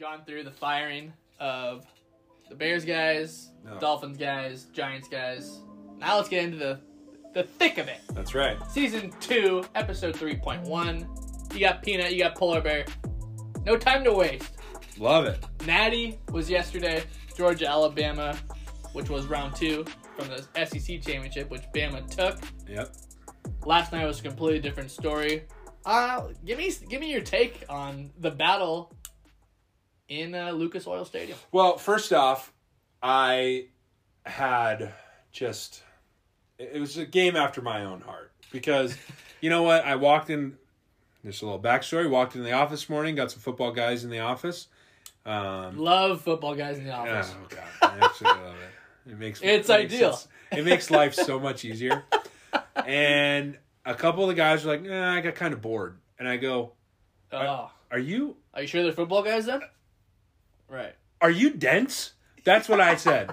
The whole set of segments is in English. gone through the firing of the Bears guys, Dolphins guys, Giants guys. Now let's get into the thick of it. That's right. Season 2, episode 3.1. You got Peanut, you got Polar Bear. No time to waste. Love it. Natty was yesterday. Georgia, Alabama, which was round 2 from the SEC championship, which Bama took. Yep. Last night was a completely different story. Give me your take on the battle in Lucas Oil Stadium. Well, first off, I had just... It was a game after my own heart. Because, you know what? I walked in... There's a little backstory. Walked in the office this morning. Got some football guys in the office. Love football guys in the office. Oh, God. I absolutely love it. It makes life so much easier. And a couple of the guys were like, I got kind of bored. And I go, Are you sure they're football guys then? Right. Are you dense? That's what I said.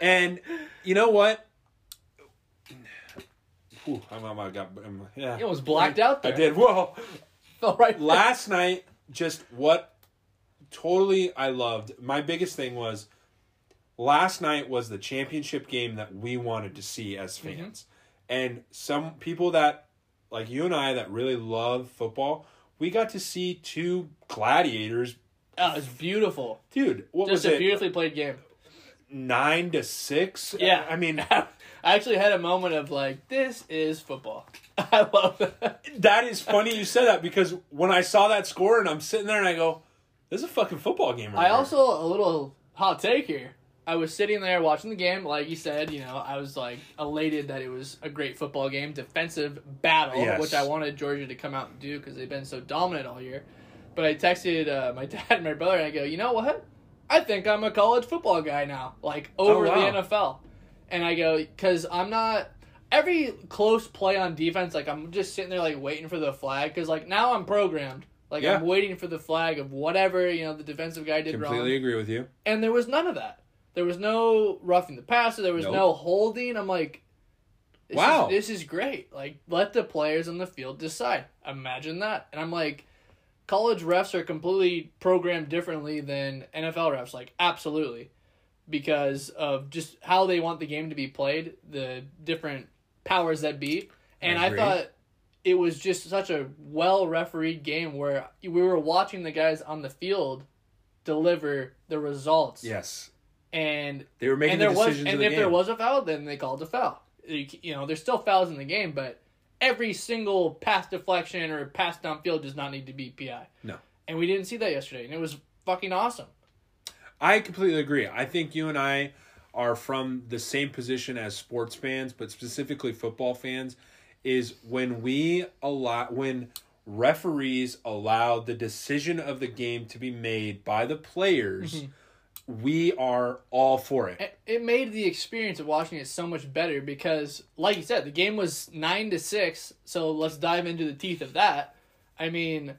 And you know what? Ooh, You almost blacked out there. I did. Whoa. All right. Last night, just what totally I loved. My biggest thing was last night was the championship game that we wanted to see as fans. Mm-hmm. And some people that, like you and I, that really love football, we got to see two gladiators. Oh, it's beautiful. Dude, what was it? Just a beautifully played game. 9-6? Yeah. I mean... I actually had a moment of like, this is football. I love that. That is funny you said that, because when I saw that score and I'm sitting there and I go, this is a fucking football game right now. A little hot take here. I was sitting there watching the game. Like you said, I was like elated that it was a great football game. Defensive battle, yes. Which I wanted Georgia to come out and do because they've been so dominant all year. But I texted my dad and my brother and I go, you know what? I think I'm a college football guy now. Like the NFL. And I go, because I'm not, every close play on defense, like, I'm just sitting there, like, waiting for the flag. Because, like, now I'm programmed. Like, yeah. I'm waiting for the flag of whatever, the defensive guy did wrong. Completely agree with you. And there was none of that. There was no roughing the passer. There was no holding. I'm like, this is great. Like, let the players on the field decide. Imagine that. And I'm like, college refs are completely programmed differently than NFL refs. Like, absolutely. Because of just how they want the game to be played, the different powers that be. And I thought it was just such a well-refereed game where we were watching the guys on the field deliver the results. Yes. And they were making the decisions of the game. And if there was a foul, then they called a foul. There's still fouls in the game, but every single pass deflection or pass downfield does not need to be PI. No. And we didn't see that yesterday, and it was fucking awesome. I completely agree. I think you and I are from the same position as sports fans, but specifically football fans, is when referees allow the decision of the game to be made by the players, mm-hmm. we are all for it. It made the experience of watching it so much better because, like you said, the game was 9-6, so let's dive into the teeth of that. I mean,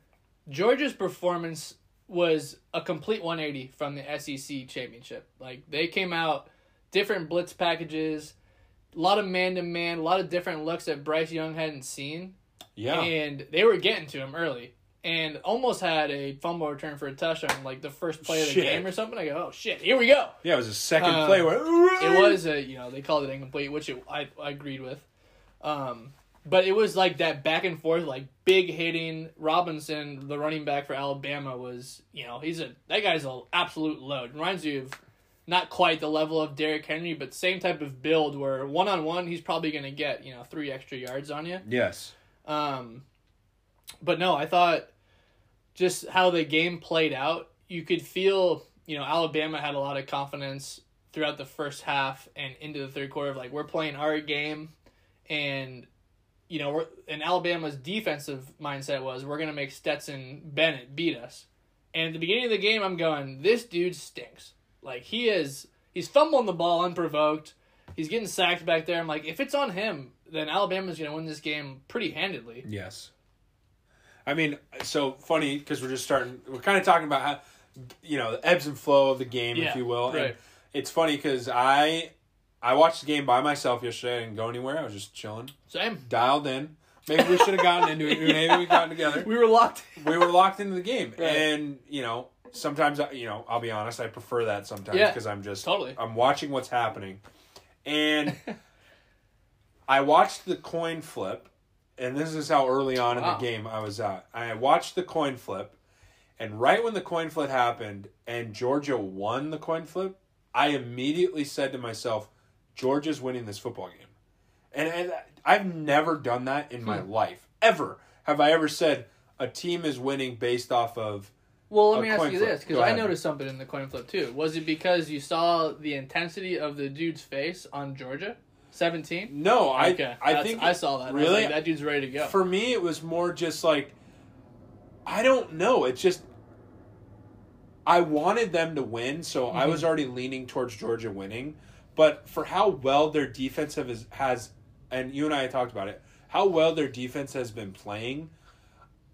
Georgia's performance was a complete 180 from the SEC championship. Like, they came out, different blitz packages, a lot of man-to-man, a lot of different looks that Bryce Young hadn't seen. Yeah. And they were getting to him early and almost had a fumble return for a touchdown, like the first play of the game or something. I go, oh, shit, here we go. Yeah, it was a second play. Where it was, they called it incomplete, which I agreed with. But it was like that back and forth, like big hitting. Robinson, the running back for Alabama, was, that guy's an absolute load. Reminds you of not quite the level of Derrick Henry, but same type of build where one-on-one, he's probably going to get, 3 extra yards on you. Yes. But no, I thought just how the game played out, you could feel, Alabama had a lot of confidence throughout the first half and into the third quarter of like, we're playing our game and... and Alabama's defensive mindset was, we're going to make Stetson Bennett beat us. And at the beginning of the game, I'm going, this dude stinks. Like, he's fumbling the ball unprovoked. He's getting sacked back there. I'm like, if it's on him, then Alabama's going to win this game pretty handedly. Yes. I mean, so funny, because we're kind of talking about how, the ebbs and flow of the game, if you will. Right. And it's funny, because I watched the game by myself yesterday. I didn't go anywhere. I was just chilling. Same. Dialed in. Maybe we should have gotten into it. Maybe we got together. We were locked in. We were locked into the game. Right. And, sometimes, you know, I'll be honest, I prefer that sometimes because I'm just totally. I'm watching what's happening. And I watched the coin flip, and this is how early on in the game I was at. I watched the coin flip, and right when the coin flip happened and Georgia won the coin flip, I immediately said to myself, Georgia's winning this football game. And I've never done that in my life. Ever have I ever said a team is winning based off of well, let me ask you this, because I noticed something in the coin flip, too. Was it because you saw the intensity of the dude's face on Georgia? 17? No, I think... I saw that. Really? Like, that dude's ready to go. For me, it was more just like... I don't know. It's just... I wanted them to win, so I was already leaning towards Georgia winning. But for how well their defense has... And you and I talked about it. How well their defense has been playing...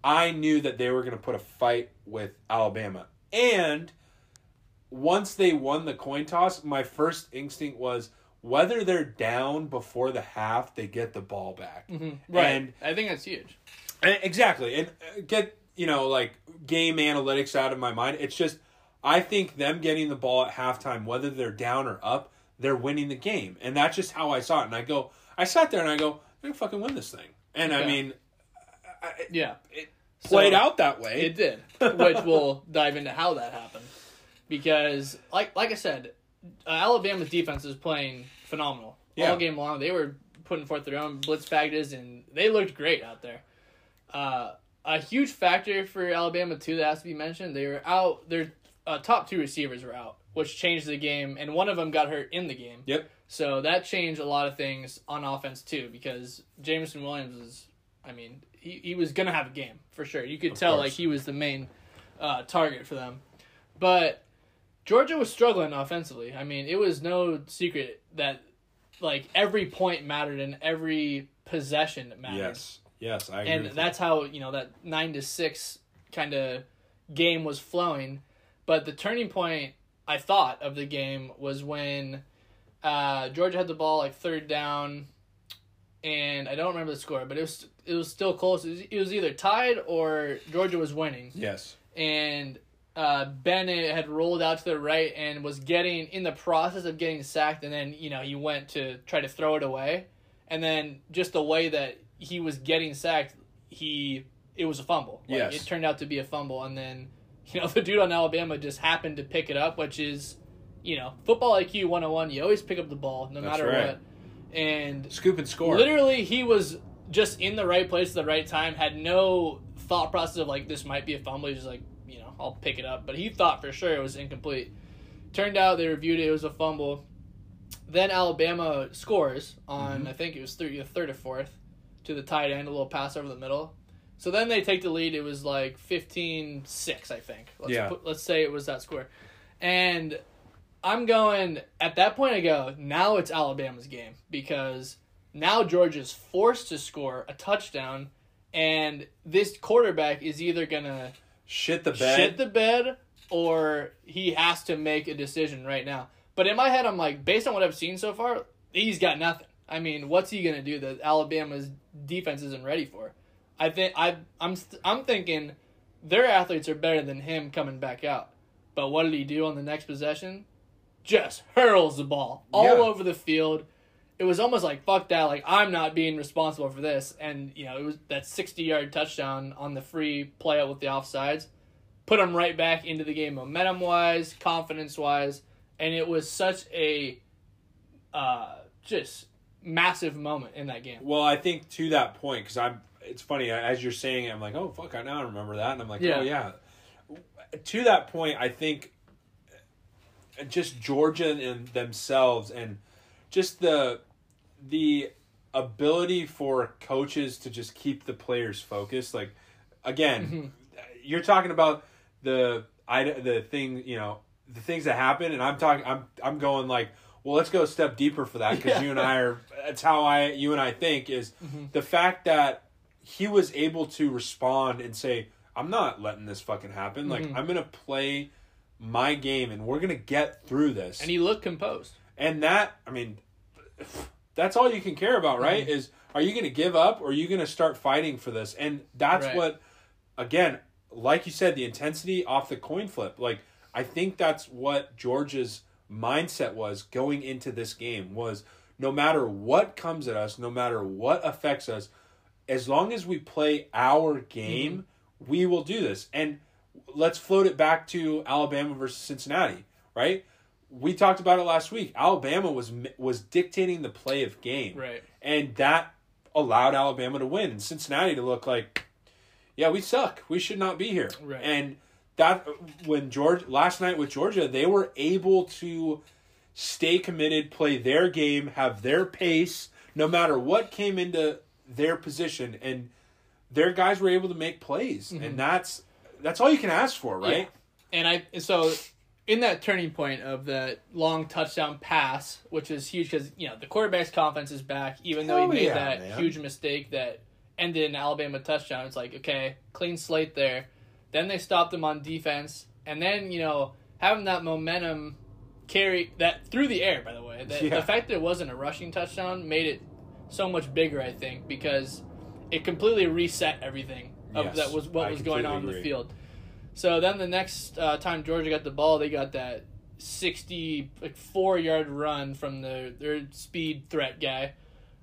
I knew that they were going to put a fight with Alabama. And once they won the coin toss, my first instinct was whether they're down before the half, they get the ball back. Mm-hmm. Right. And I think that's huge. And exactly. And get, you know, like game analytics out of my mind. It's just, I think them getting the ball at halftime, whether they're down or up, they're winning the game. And that's just how I saw it. And I sat there and I go, I'm going to fucking win this thing. And I mean, it played out that way. It did, which we'll dive into how that happened. Because, like I said, Alabama's defense is playing phenomenal. Yeah. All game long, they were putting forth their own blitz packages, and they looked great out there. A huge factor for Alabama, too, that has to be mentioned, they were out. Their top two receivers were out, which changed the game, and one of them got hurt in the game. Yep. So that changed a lot of things on offense, too, because Jameson Williams is, I mean... He was going to have a game, for sure. You could tell, like, he was the main target for them. But Georgia was struggling offensively. I mean, it was no secret that, like, every point mattered and every possession mattered. Yes, I agree. And that's how, you know, that 9-6 kind of game was flowing. But the turning point, I thought, of the game was when Georgia had the ball, like, third down, and I don't remember the score, but it was still close. It was either tied or Georgia was winning. Yes. And Bennett had rolled out to the right and was in the process of getting sacked, and then, you know, he went to try to throw it away. And then just the way that he was getting sacked, it was a fumble. Like, yes. It turned out to be a fumble, and then, you know, the dude on Alabama just happened to pick it up, which is, you know, football IQ 101, you always pick up the ball no matter what. And scoop and score. Literally, he was just in the right place at the right time, had no thought process of, like, this might be a fumble. He's just like, you know, I'll pick it up. But he thought for sure it was incomplete. Turned out they reviewed it. It was a fumble. Then Alabama scores on, I think it was third or fourth, to the tight end, a little pass over the middle. So then they take the lead. It was like 15-6, I think. Let's say it was that score. And... at that point I go, now it's Alabama's game, because now Georgia's forced to score a touchdown, and this quarterback is either going to shit the bed or he has to make a decision right now. But in my head, I'm like, based on what I've seen so far, he's got nothing. I mean, what's he going to do that Alabama's defense isn't ready for? I think I'm thinking their athletes are better than him coming back out. But what did he do on the next possession? Just hurls the ball all over the field. It was almost like, fuck that, like, I'm not being responsible for this. And, you know, it was that 60-yard touchdown on the free play out with the offsides. Put him right back into the game momentum-wise, confidence-wise. And it was such a just massive moment in that game. Well, I think to that point, because it's funny, as you're saying it, I'm like, oh, fuck, I now remember that. And I'm like, oh, yeah. To that point, I think... just Georgia and themselves, and just the ability for coaches to just keep the players focused. Like, again, you're talking about the things that happen, and I'm going like, well, let's go a step deeper for that, because you and I are. That's how you and I think is the fact that he was able to respond and say, I'm not letting this fucking happen. Like, I'm gonna play my game, and we're going to get through this. And he looked composed. And that, I mean, that's all you can care about, right? Is, are you going to give up, or are you going to start fighting for this? And that's what, again, like you said, the intensity off the coin flip. Like, I think that's what Georgia's mindset was going into this game, was no matter what comes at us, no matter what affects us, as long as we play our game, mm-hmm. we will do this. And let's float it back to Alabama versus Cincinnati, right? We talked about it last week. Alabama was dictating the play of game. Right. And that allowed Alabama to win and Cincinnati to look like, yeah, we suck. We should not be here. Right. And that when last night with Georgia, they were able to stay committed, play their game, have their pace, no matter what came into their position, and their guys were able to make plays. Mm-hmm. And that's all you can ask for, right? Yeah. And so in that turning point of the long touchdown pass, which is huge because, you know, the quarterback's confidence is back, even though he made that huge mistake that ended in an Alabama touchdown. It's like, okay, clean slate there. Then they stopped him on defense. And then, you know, having that momentum carry that through the air, by the way. The fact that it wasn't a rushing touchdown made it so much bigger, I think, because it completely reset everything that was what was going on in the field. So then the next time Georgia got the ball, they got that 64-yard run from their speed threat guy,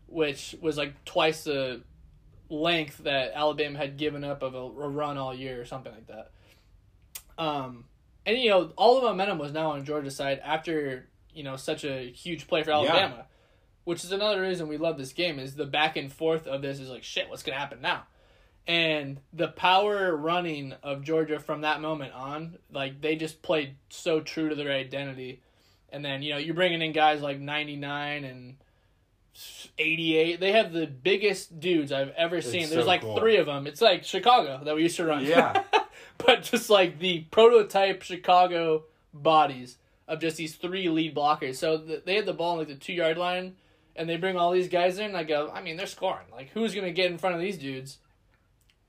which was like twice the length that Alabama had given up of a run all year or something like that. And, you know, all the momentum was now on Georgia's side after, you know, such a huge play for Alabama, which is another reason we love this game is the back and forth of this is like, shit, what's going to happen now? And the power running of Georgia from that moment on, like, they just played so true to their identity. And then, you know, you're bringing in guys like 99 and 88. They have the biggest dudes I've ever seen. There's like three of them. It's like Chicago that we used to run. Yeah. But just like the prototype Chicago bodies of just these three lead blockers. So they had the ball on like the 2-yard line, and they bring all these guys in. And I go, I mean, they're scoring. Like, who's going to get in front of these dudes?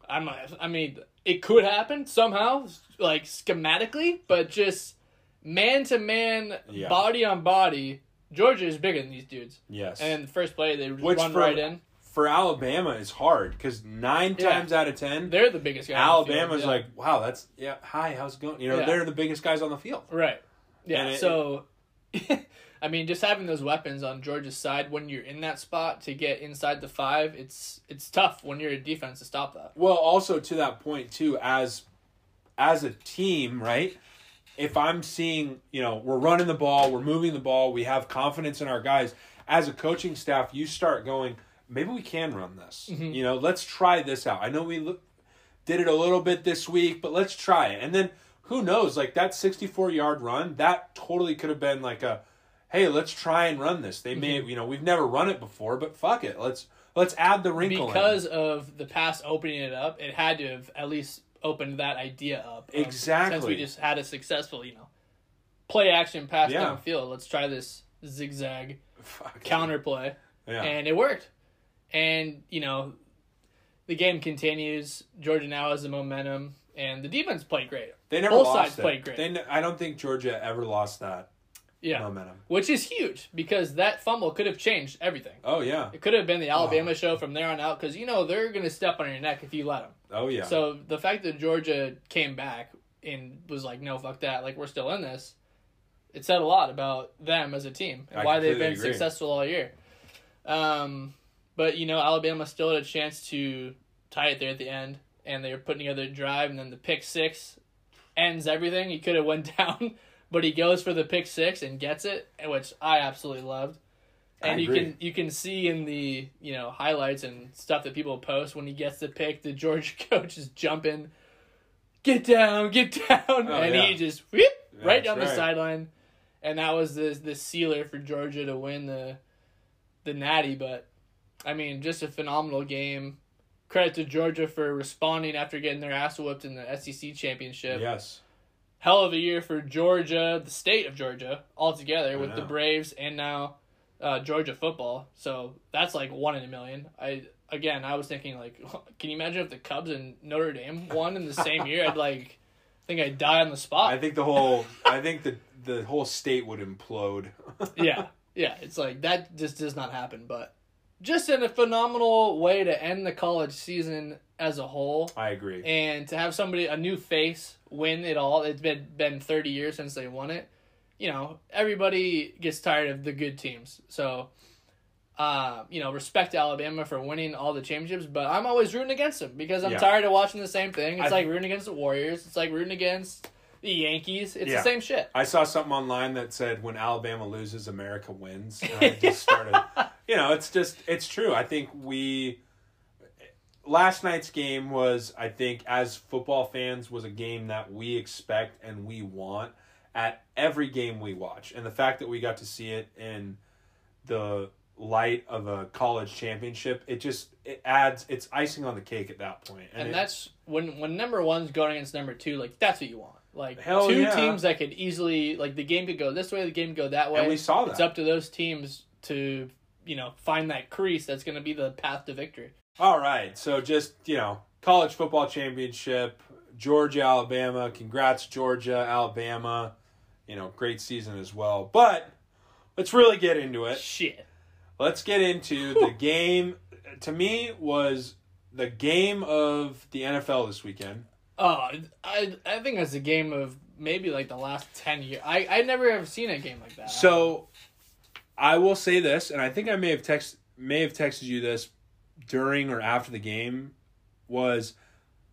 I mean, it could happen somehow, like schematically, but just man-to-man, body-on-body, Georgia is bigger than these dudes. Yes. And the first play, they right in. For Alabama, is hard because 9 times out of 10, they're the biggest guys. Alabama's on the field. Like, wow, that's hi, how's it going? You know, they're the biggest guys on the field. Right. Yeah. I mean, just having those weapons on Georgia's side when you're in that spot to get inside the 5, it's tough when you're a defense to stop that. Well, also to that point too, as a team, right? If I'm seeing, you know, we're running the ball, we're moving the ball, we have confidence in our guys. As a coaching staff, you start going, maybe we can run this. Mm-hmm. You know, let's try this out. I know we did it a little bit this week, but let's try it. And then who knows? Like that 64-yard run, that totally could have been like a, hey, let's try and run this. They may, you know, we've never run it before, but fuck it. Let's add the wrinkle because in. Of the pass opening it up, it had to have at least opened that idea up. Exactly. Since we just had a successful, you know, play action pass downfield. Let's try this zigzag counterplay. Yeah. And it worked. And, you know, the game continues. Georgia now has the momentum. And the defense played great. They never Both lost sides it. Played great. I don't think Georgia ever lost that. Yeah, momentum. Which is huge because that fumble could have changed everything. Oh, yeah. It could have been the Alabama show from there on out because, you know, they're going to step on your neck if you let them. Oh, yeah. So the fact that Georgia came back and was like, no, fuck that. Like, we're still in this. It said a lot about them as a team and why they've been successful all year. But, you know, Alabama still had a chance to tie it there at the end. And they were putting together a drive. And then the pick six ends everything. He could have went down. But he goes for the pick six and gets it, which I absolutely loved. And you can see in the, you know, highlights and stuff that people post when he gets the pick, the Georgia coach is jumping, get down, he just whoop right down the sideline, and that was the sealer for Georgia to win the Natty. But I mean, just a phenomenal game. Credit to Georgia for responding after getting their ass whooped in the SEC championship. Yes. Hell of a year for Georgia, the state of Georgia, altogether with the Braves and now Georgia football. So that's like one in a million. I was thinking, like, can you imagine if the Cubs and Notre Dame won in the same year? I'd die on the spot. I think the whole state would implode. Yeah, it's like that just does not happen. But just in a phenomenal way to end the college season as a whole. I agree. And to have somebody, a new face, win it all. It's been 30 years since they won it. You know, everybody gets tired of the good teams. So, you know, respect Alabama for winning all the championships, but I'm always rooting against them because I'm tired of watching the same thing. It's like rooting against the Warriors. It's like rooting against the Yankees. It's the same shit. I saw something online that said, when Alabama loses, America wins. And I just started, you know, it's just, it's true. I think last night's game was, I think, as football fans, was a game that we expect and we want at every game we watch. And the fact that we got to see it in the light of a college championship, it's icing on the cake at that point. And that's when number one's going against number two, like, that's what you want. Like, teams that could easily, like, the game could go this way, the game could go that way. And we saw that. It's up to those teams to, you know, find that crease that's going to be the path to victory. All right. So just, you know, college football championship, Georgia, Alabama. Congrats, Georgia, Alabama. You know, great season as well. But let's really get into it. Shit. Let's get into the game. To me, was the game of the NFL this weekend. Oh, I think it's a game of maybe like the last 10 years. I never have seen a game like that. So I will say this, and I think I may have texted you this during or after the game, was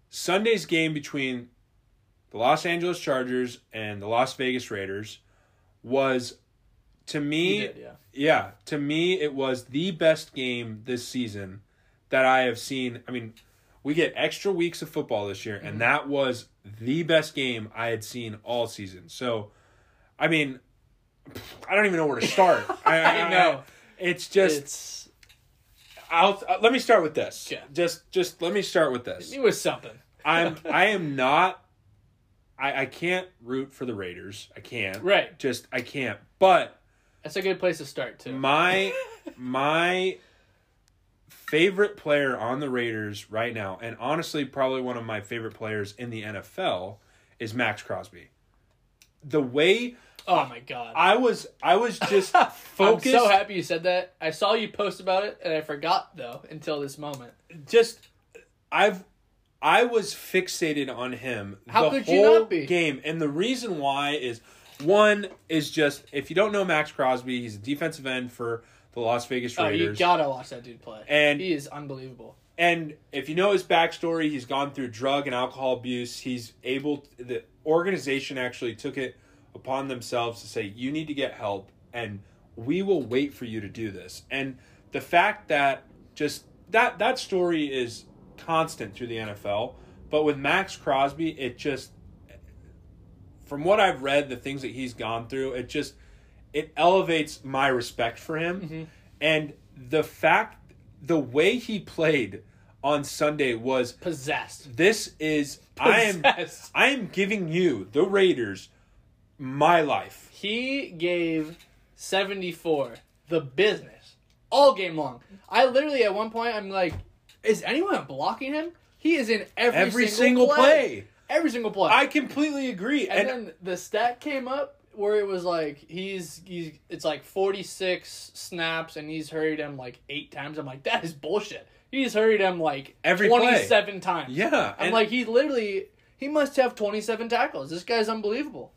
Sunday's game between the Los Angeles Chargers and the Las Vegas Raiders was, to me, to me, it was the best game this season that I have seen. I mean, we get extra weeks of football this year, and that was the best game I had seen all season. So, I mean, I don't even know where to start. I know. Let me start with this. Yeah. Just let me start with this. It was something. I can't root for the Raiders. I can't. Right. Just, I can't. But that's a good place to start, too. My favorite player on the Raiders right now, and honestly probably one of my favorite players in the NFL, is Maxx Crosby. The way... Oh, my God. I was just focused. I'm so happy you said that. I saw you post about it, and I forgot, though, until this moment. Just, I was fixated on him the whole game. And the reason why is, one is just, if you don't know Maxx Crosby, he's a defensive end for the Las Vegas Raiders. Oh, you gotta watch that dude play. And he is unbelievable. And if you know his backstory, he's gone through drug and alcohol abuse. The organization actually took it upon themselves to say, you need to get help, and we will wait for you to do this. And the fact that just that story is constant through the NFL, but with Maxx Crosby, it just, from what I've read, the things that he's gone through, it elevates my respect for him. Mm-hmm. And the way he played on Sunday was possessed. This is possessed. I am giving you, the Raiders, my life. He gave 74 the business all game long. I literally, at one point, I'm like, is anyone blocking him? He is in every single play. Every single play. I completely agree. And then the stat came up where it was like, it's like 46 snaps and he's hurried him like 8 times. I'm like, that is bullshit. He's hurried him like every 27 times. Yeah. I'm like, he must have 27 tackles. This guy's unbelievable.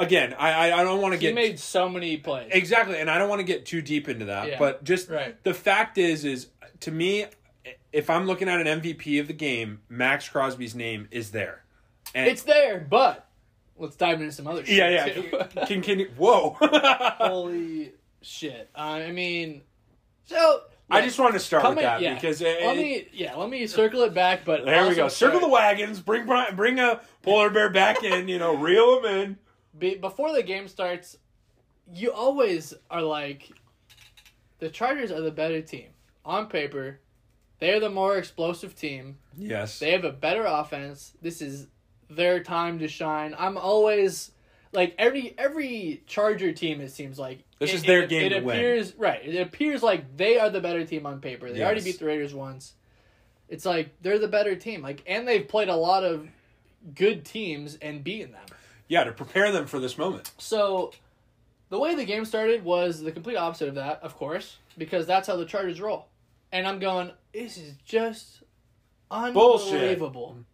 Again, I don't want to get... He made so many plays. Exactly, and I don't want to get too deep into that. Yeah. But just the fact is to me, if I'm looking at an MVP of the game, Maxx Crosby's name is there. And it's there, but let's dive into some other shit. Yeah. Can whoa. Holy shit. I mean, so... I just wanted to start with that because... Let me circle it back, but... There we go. Circle the wagons, bring a polar bear back in, you know, reel him in. Before the game starts, you always are like, the Chargers are the better team. On paper, they're the more explosive team. Yes. They have a better offense. This is their time to shine. I'm always, like, every Charger team, it seems like. This is their game to win. Right. It appears like they are the better team on paper. They already beat the Raiders once. It's like, they're the better team. Like, and they've played a lot of good teams and beaten them. Yeah, to prepare them for this moment. So, the way the game started was the complete opposite of that, of course. because that's how the Chargers roll. And I'm going, this is just unbelievable. Bullshit.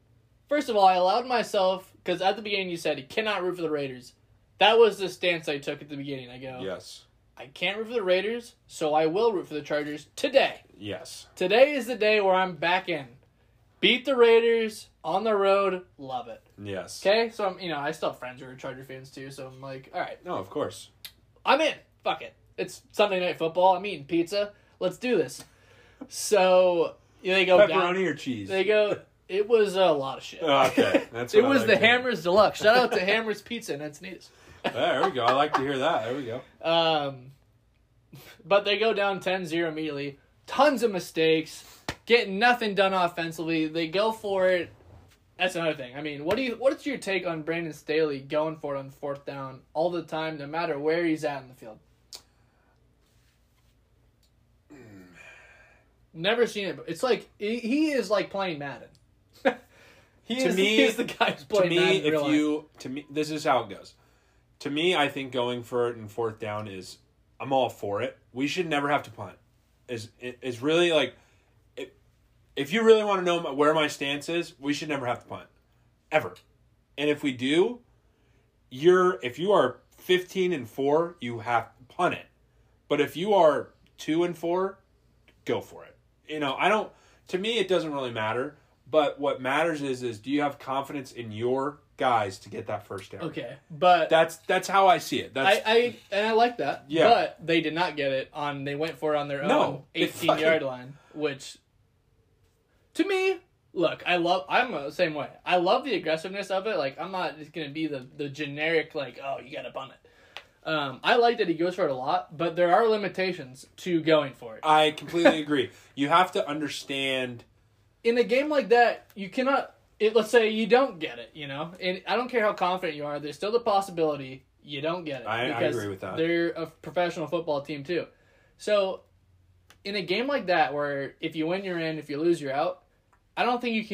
First of all, I allowed myself, because at the beginning you said you cannot root for the Raiders. That was the stance I took at the beginning. I go, yes, I can't root for the Raiders, so I will root for the Chargers today. Yes. Today is the day where I'm back in. Beat the Raiders on the road. Love it. Yes. Okay? So, I'm, you know, I still have friends who are Charger fans, too, so I'm like, all right. No, of course. I'm in. Fuck it. It's Sunday Night Football. I'm eating pizza. Let's do this. So, they go pepperoni down, or cheese? They go... It was a lot of shit. Oh, okay. That's it was like the Hammers Deluxe. Shout out to Hammers Pizza and Encinitas. There we go. I like to hear that. There we go. But they go down 10-0 immediately. Tons of mistakes. Getting nothing done offensively. They go for it. That's another thing. I mean, what's your take on Brandon Staley going for it on fourth down all the time, no matter where he's at in the field? Never seen it. It's like he is like playing Madden. He is the guy who's playing Madden. This is how it goes. To me, I think going for it in fourth down is, I'm all for it. We should never have to punt. It's really like, if you really want to know where my stance is, we should never have to punt, ever. And if we do, if you are 15-4, you have to punt it. But if you are 2-4, go for it. You know, to me, it doesn't really matter. But what matters is do you have confidence in your guys to get that first down? Okay, but that's how I see it. I like that. Yeah. But they did not get it on. They went for it on their own 18-yard line, which to me, look, I'm the same way. I love the aggressiveness of it. Like, I'm not just gonna be the generic like, oh, you gotta bun it. I like that he goes for it a lot, but there are limitations to going for it. I completely agree. You have to understand. In a game like that, you cannot... let's say you don't get it, you know? And I don't care how confident you are. There's still the possibility you don't get it. I agree with that. They're a professional football team, too. So, in a game like that, where if you win, you're in. If you lose, you're out. I don't think you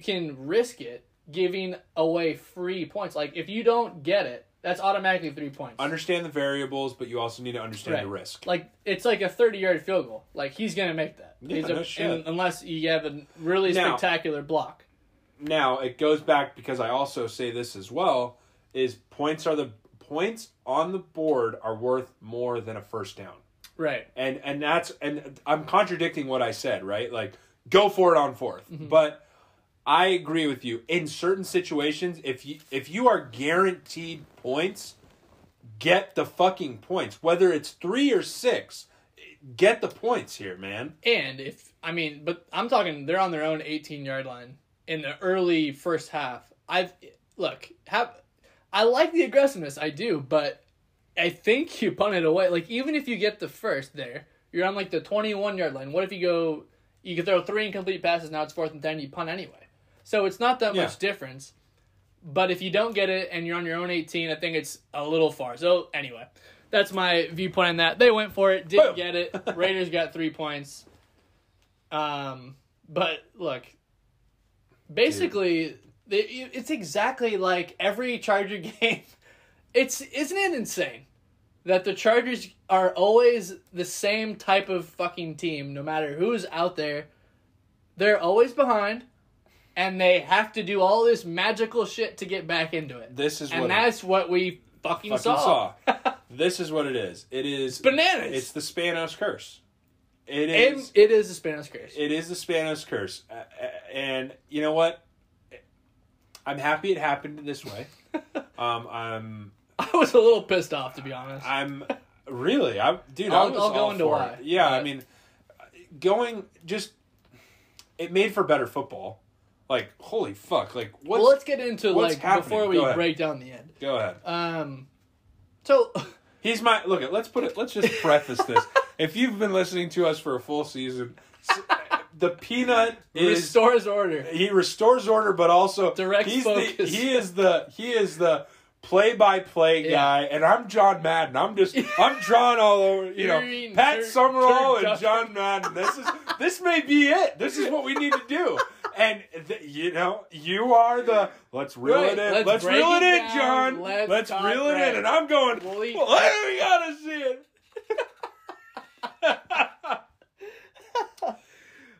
can risk it giving away free points. Like, if you don't get it, that's automatically 3 points. Understand the variables, but you also need to understand the risk. Like, it's like a 30-yard field goal. Like, he's going to make that. Yeah, unless you have a really spectacular block. Now, it goes back, because I also say this as well, is points on the board are worth more than a first down. Right. And that's, and I'm contradicting what I said, right? Like, go for it on fourth. Mm-hmm. But I agree with you. In certain situations, if you are guaranteed points, get the fucking points. Whether it's 3 or 6, get the points here, man. And but I'm talking, they're on their own 18-yard line in the early first half. I like the aggressiveness, I do, but I think you punt it away. Like, even if you get the first there, you're on like the 21-yard line. What if you can throw 3 incomplete passes, now it's 4th and 10, you punt anyway. So it's not that much difference. But if you don't get it and you're on your own 18, I think it's a little far. So anyway, that's my viewpoint on that. They went for it, didn't get it. Raiders got 3 points. But look, basically, it's exactly like every Charger game. Isn't it insane that the Chargers are always the same type of fucking team, no matter who's out there? They're always behind. And they have to do all this magical shit to get back into it. That's what we fucking saw. This is what it is. It is bananas. It's the Spanos curse. It is the Spanos curse. It is the Spanos curse. And you know what? I'm happy it happened this way. I was a little pissed off, to be honest. I'll go into why. It. Yeah, but... I mean, it made for better football. Like, holy fuck. Like, what? Well, let's get into, like, happening? Before we break down the end. Go ahead. So... Let's just preface this. If you've been listening to us for a full season, the peanut restores order. He restores order, but also... Direct focus. He is the play-by-play guy, and I'm John Madden. I'm John all over, you know, Pat Summerall and John Madden. This may be it. This is what we need to do. And, you are the, let's reel it in. Let's reel it in, John. Let's reel it in. And I'm going, well, we got to see it.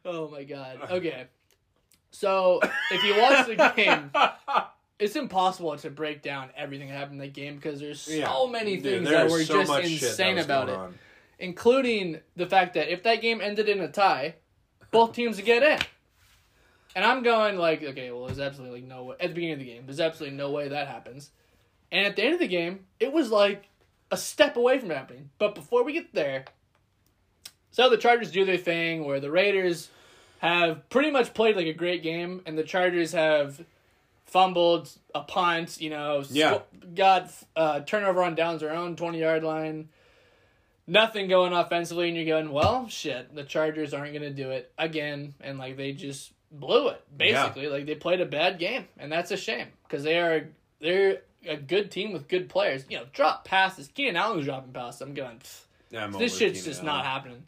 Oh, my God. Okay. So, if you watch the game, it's impossible to break down everything that happened in that game because there's so many things that were so just insane about it. Including the fact that if that game ended in a tie, both teams would get in. And I'm going like, okay, well, there's absolutely no way. At the beginning of the game, there's absolutely no way that happens. And at the end of the game, it was like a step away from happening. But before we get there, so the Chargers do their thing where the Raiders have pretty much played like a great game, and the Chargers have fumbled a punt, you know, got turnover on downs their own 20-yard line. Nothing going offensively, and you're going, well, shit, the Chargers aren't going to do it again, and, like, they just blew it, basically. Yeah. Like, they played a bad game, and that's a shame, because they're a good team with good players. You know, drop passes. Keenan Allen's dropping passes. I'm going, this shit's just not happening.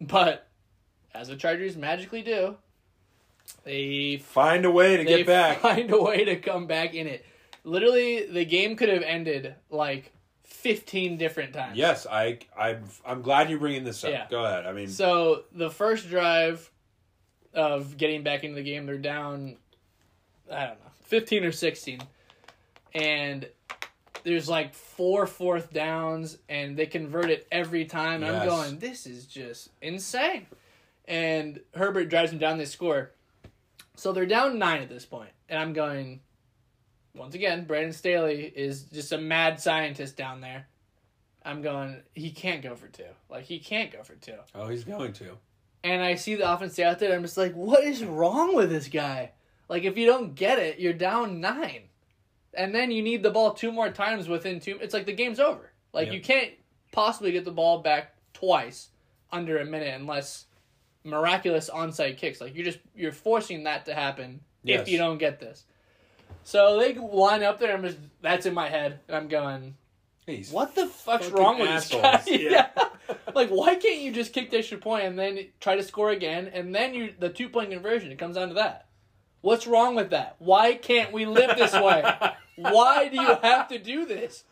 But as the Chargers magically do, they find a way to get back. Find a way to come back in it. Literally, the game could have ended, like, 15 different times. Yes, I'm glad you're bringing this up. Yeah. Go ahead. I mean, so the first drive of getting back into the game, they're down, I don't know, 15 or 16, and there's like 4 fourth downs, and they convert it every time. And I'm going, this is just insane. And Herbert drives them down. They score, so they're down 9 at this point, and I'm going. Once again, Brandon Staley is just a mad scientist down there. I'm going, he can't go for 2. Like, he can't go for 2. Oh, he's going to. And I see the offense out there, and I'm just like, what is wrong with this guy? Like, if you don't get it, you're down 9. And then you need the ball 2 more times within 2. It's like the game's over. Like, you can't possibly get the ball back twice under a minute unless miraculous onside kicks. Like, you're forcing that to happen if you don't get this. So they line up there, and that's in my head, and I'm going, hey, what the fuck's wrong with this guy? Like, why can't you just kick the extra point and then try to score again, and then the 2-point conversion, it comes down to that. What's wrong with that? Why can't we live this way? Why do you have to do this?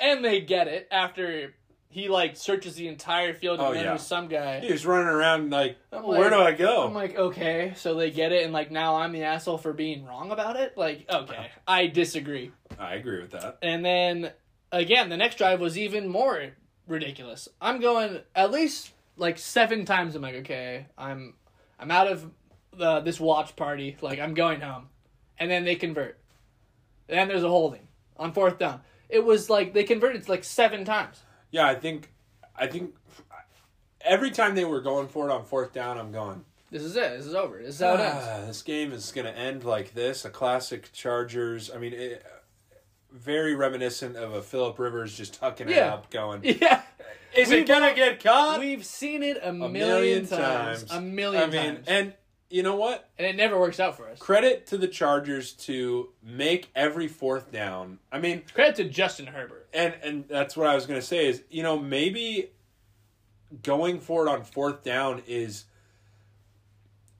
And they get it after he, like, searches the entire field, and then there's some guy. He was running around, like, where do I go? I'm like, okay, so they get it, and, like, now I'm the asshole for being wrong about it? Like, okay, I disagree. I agree with that. And then, again, the next drive was even more ridiculous. I'm going at least, like, 7 times. I'm like, okay, I'm out of this watch party. Like, I'm going home. And then they convert. And then there's a holding on 4th down. It was, like, they converted, like, 7 times. Yeah, I think every time they were going for it on 4th down, I'm going, this is it. This is over. This is how it ends. This game is going to end like this. A classic Chargers. I mean, very reminiscent of a Phillip Rivers just tucking it up, going, is it going to get caught? We've seen it a million times. I mean, and you know what? And it never works out for us. Credit to the Chargers to make every 4th down. I mean, credit to Justin Herbert. And that's what I was going to say is, you know, maybe going for it on 4th down is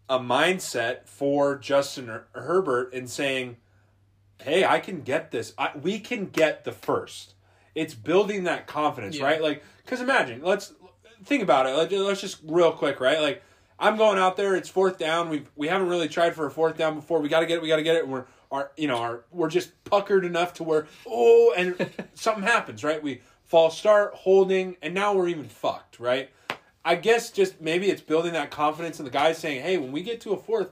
a mindset for Justin Herbert and saying, hey, I can get this. We can get the first. It's building that confidence, right? Like, because imagine, let's think about it. Let's just real quick, right? Like, I'm going out there. It's 4th down. We haven't really tried for a 4th down before. We got to get it. And we're just puckered enough to where and something happens, right? We false start, holding, and now we're even fucked, right? I guess just maybe it's building that confidence in the guys saying, "Hey, when we get to a 4th,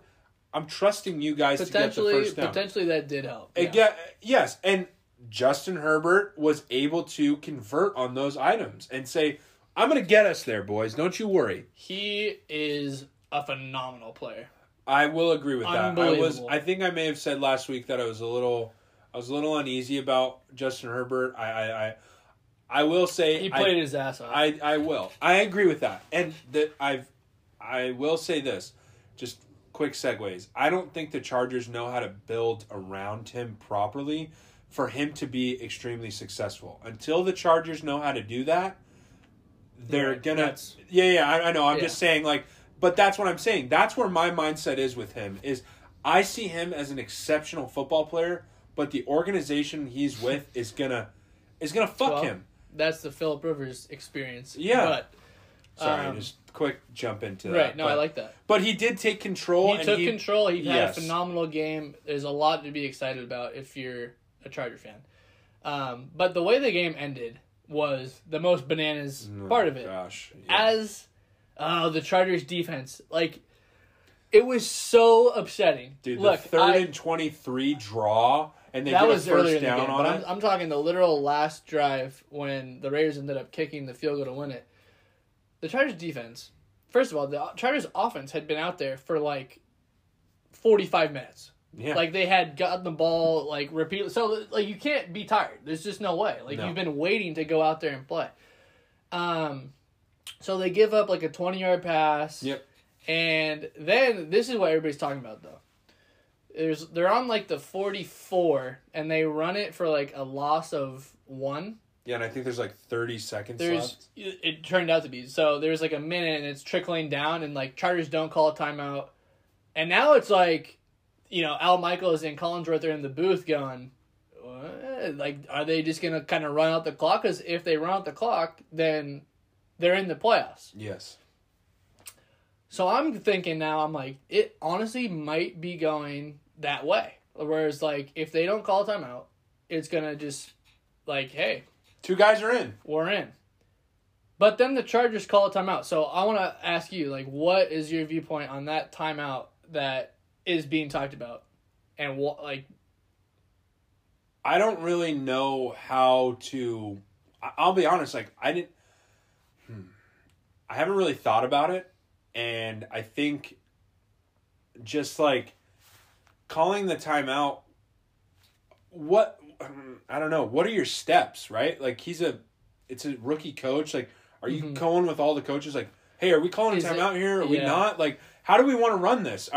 I'm trusting you guys to get the first down." Potentially, that did help. Yes, and Justin Herbert was able to convert on those items and say, I'm going to get us there, boys. Don't you worry. He is a phenomenal player. I will agree with that. I think I may have said last week that I was a little uneasy about Justin Herbert. I will say he played his ass off. I agree with that. And that I will say this. Just quick segues. I don't think the Chargers know how to build around him properly for him to be extremely successful. Until the Chargers know how to do that, they're gonna, I know. I'm just saying, like, but that's what I'm saying. That's where my mindset is with him. Is I see him as an exceptional football player, but the organization he's with is gonna fuck him. That's the Phillip Rivers experience. Yeah, but Sorry, just quick jump into that. Right, no, but I like that. But he did take control. He took control. He had a phenomenal game. There's a lot to be excited about if you're a Charger fan. But the way the game ended was the most bananas part of it. Gosh. Yeah. As the Chargers defense, like, it was so upsetting. Dude, look, the 3rd and 23 draw, and they get a first down on it. I'm talking the literal last drive when the Raiders ended up kicking the field goal to win it. The Chargers defense, first of all, the Chargers offense had been out there for like 45 minutes. Yeah. Like, they had gotten the ball, like, repeatedly. So, like, you can't be tired. There's just no way. Like, you've been waiting to go out there and play. So they give up, like, a 20-yard pass. Yep. And then, this is what everybody's talking about, though. They're on, like, the 44, and they run it for, like, a loss of 1. Yeah, and I think there's, like, 30 seconds left. It turned out to be. So, there's, like, a minute, and it's trickling down, and, like, Chargers don't call a timeout. And now it's, like... You know, Al Michaels and Collinsworth are in the booth going, what? Like, are they just going to kind of run out the clock? Because if they run out the clock, then they're in the playoffs. Yes. So I'm thinking now, I'm like, it honestly might be going that way. Whereas, like, if they don't call a timeout, it's going to just, like, hey. 2 guys are in. We're in. But then the Chargers call a timeout. So I want to ask you, like, what is your viewpoint on that timeout that is being talked about, and what, like, I don't really know how to. I'll be honest, like, I didn't. I haven't really thought about it, and I think just like calling the timeout. What, I don't know. What are your steps, right? Like, it's a rookie coach. Like, are you going with all the coaches? Like, hey, are we calling a timeout here? Are we not? Like, how do we want to run this?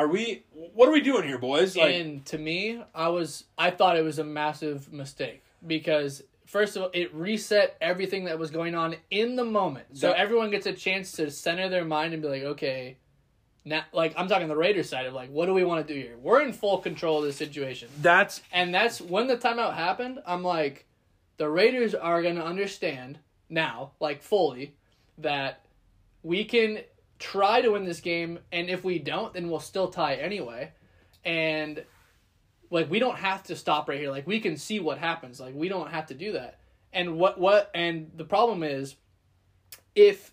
What are we doing here, boys? Like, and to me, I thought it was a massive mistake because, first of all, it reset everything that was going on in the moment. So everyone gets a chance to center their mind and be like, okay, now, like, I'm talking the Raiders side of, like, what do we want to do here? We're in full control of this situation. That's when the timeout happened. I'm like, the Raiders are going to understand now, like, fully, that we can try to win this game, and if we don't, then we'll still tie anyway. And, like, we don't have to stop right here. Like, we can see what happens. Like, we don't have to do that. And and the problem is, if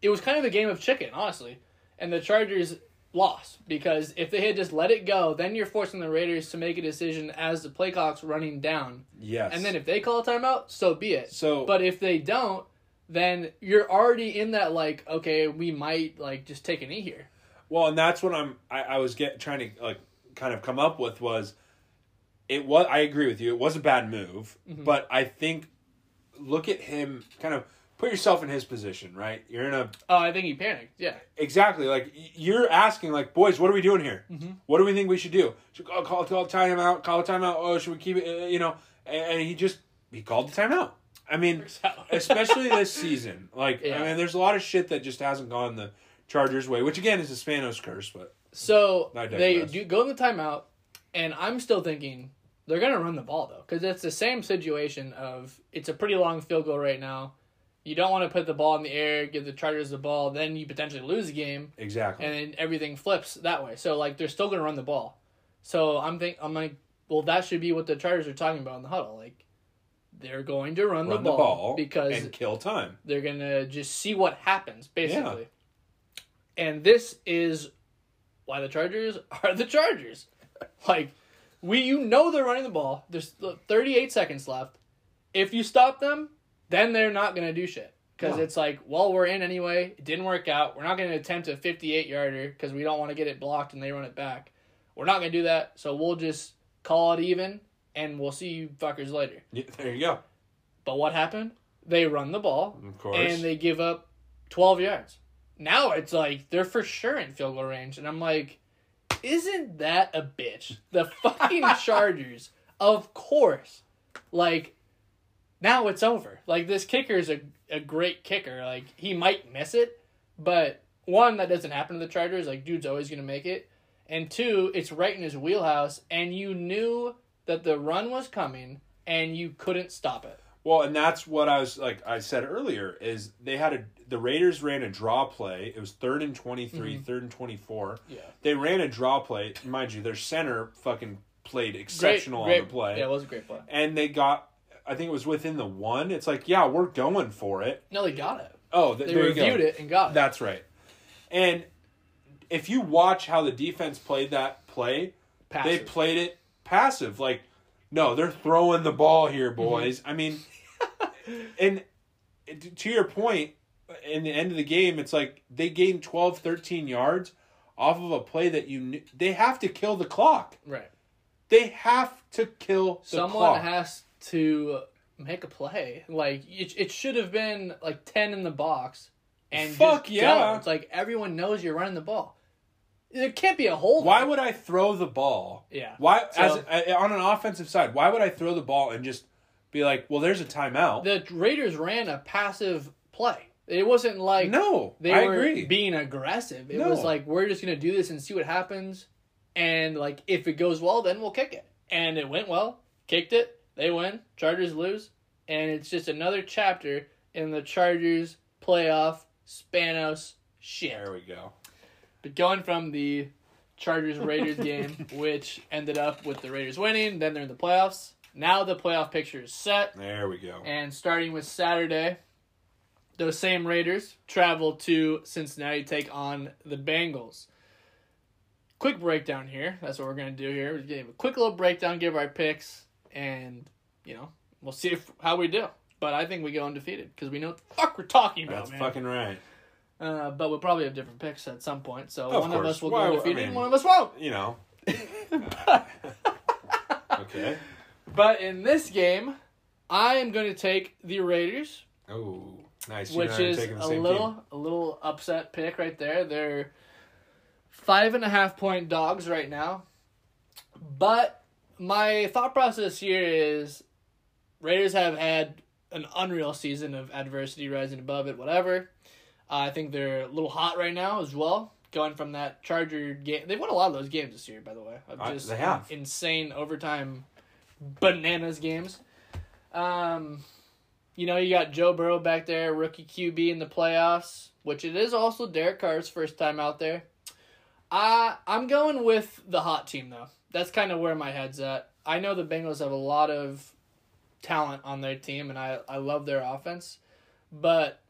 it was kind of a game of chicken, honestly, and the Chargers lost, because if they had just let it go, then you're forcing the Raiders to make a decision as the play clock's running down. Yes. And then if they call a timeout, so be it. But if they don't, then you're already in that, like, okay, we might, like, just take a knee here. Well, and that's what I was trying to, like, kind of come up with was, I agree with you, it was a bad move, but I think, look at him, kind of put yourself in his position, right? You're in a... Oh, I think he panicked, yeah. Exactly, like, you're asking, like, boys, what are we doing here? What do we think we should do? Should we call a timeout, oh, should we keep it, you know? And he called the timeout. I mean, especially this season. Like, yeah. I mean, there's a lot of shit that just hasn't gone the Chargers' way, which, again, is a Spanos curse. But so they do go in the timeout, and I'm still thinking they're going to run the ball, though, because it's the same situation of it's a pretty long field goal right now. You don't want to put the ball in the air, give the Chargers the ball, then you potentially lose the game. Exactly. And then everything flips that way. So, like, they're still going to run the ball. So I'm like, well, that should be what the Chargers are talking about in the huddle, like, they're going to run the ball because and kill time. They're going to just see what happens, basically. Yeah. And this is why the Chargers are the Chargers. Like, they're running the ball. There's 38 seconds left. If you stop them, then they're not going to do shit. Because it's like, well, we're in anyway. It didn't work out. We're not going to attempt a 58-yarder because we don't want to get it blocked and they run it back. We're not going to do that, so we'll just call it even. And we'll see you fuckers later. Yeah, there you go. But what happened? They run the ball. Of course. And they give up 12 yards. Now it's like they're for sure in field goal range. And I'm like, isn't that a bitch? The fucking Chargers. Of course. Like, now it's over. Like, this kicker is a great kicker. Like, he might miss it. But, one, that doesn't happen to the Chargers. Like, dude's always going to make it. And, two, it's right in his wheelhouse. And you knew that the run was coming, and you couldn't stop it. Well, and that's what I was like. I said earlier is they had the Raiders ran a draw play. It was 3rd and 23, mm-hmm. 3rd and 24. Yeah, they ran a draw play. Mind you, their center fucking played exceptional on the play. Yeah, it was a great play. And they got, I think it was within the one. It's like, yeah, we're going for it. No, they got it. Oh, they reviewed it and got it. That's right. And if you watch how the defense played that play, passive. They played it passive. Like, no, they're throwing the ball here, boys. Mm-hmm. I mean. And to your point, in the end of the game, it's like they gained 12, 13 yards off of a play that you knew. They have to kill the clock. Right. They have to kill the clock. Someone has to make a play. Like, it should have been, like, 10 in the box. And fuck yeah. Go. It's like everyone knows you're running the ball. There can't be a hold. Why would I throw the ball? Yeah. Why on an offensive side, why would I throw the ball and just be like, well, there's a timeout. The Raiders ran a passive play. It wasn't like they were being aggressive. It was like, we're just going to do this and see what happens. And like, if it goes well, then we'll kick it. And it went well. Kicked it. They win. Chargers lose. And it's just another chapter in the Chargers playoff Spanos shit. There we go. But going from the Chargers-Raiders game, which ended up with the Raiders winning, then they're in the playoffs. Now the playoff picture is set. There we go. And starting with Saturday, those same Raiders travel to Cincinnati to take on the Bengals. Quick breakdown here. That's what we're going to do here. We're going to give a quick little breakdown, give our picks, and, you know, we'll see how we do. But I think we go undefeated because we know what the fuck we're talking about, man. That's fucking right. But we'll probably have different picks at some point. So one of us will go undefeated and one of us won't. You know. Okay. But in this game, I am going to take the Raiders. Oh, nice! Which is a little upset pick right there. They're 5.5-point dogs right now. But my thought process here is, Raiders have had an unreal season of adversity, rising above it, whatever. I think they're a little hot right now as well. Going from that Charger game, they won a lot of those games this year, by the way. They have insane overtime. Bananas games. You know, you got Joe Burrow back there, rookie QB in the playoffs, which it is also Derek Carr's first time out there. I'm going with the hot team, though. That's kind of where my head's at. I know the Bengals have a lot of talent on their team, and I love their offense, but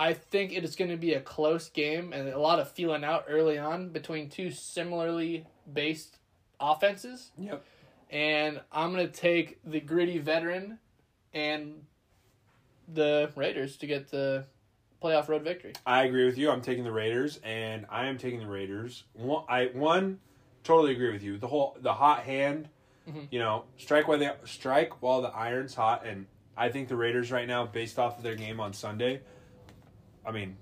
I think it is going to be a close game and a lot of feeling out early on between two similarly based offenses. Yep. And I'm going to take the gritty veteran and the Raiders to get the playoff road victory. I agree with you. I'm taking the Raiders, and I am taking the Raiders. One, totally agree with you. The hot hand, mm-hmm. You know, strike while the iron's hot. And I think the Raiders right now, based off of their game on Sunday, I mean,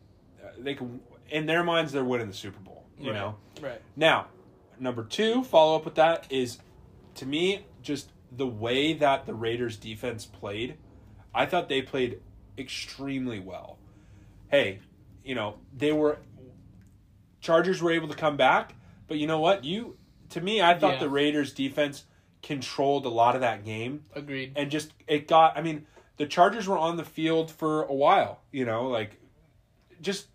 they can, in their minds, they're winning the Super Bowl, you know? Right. Now, number two, follow up with that is, to me, just the way that the Raiders defense played, I thought they played extremely well. Hey, you know, Chargers were able to come back, but you know what? I thought the Raiders defense controlled a lot of that game. Agreed. And just, the Chargers were on the field for a while, you know, like, just,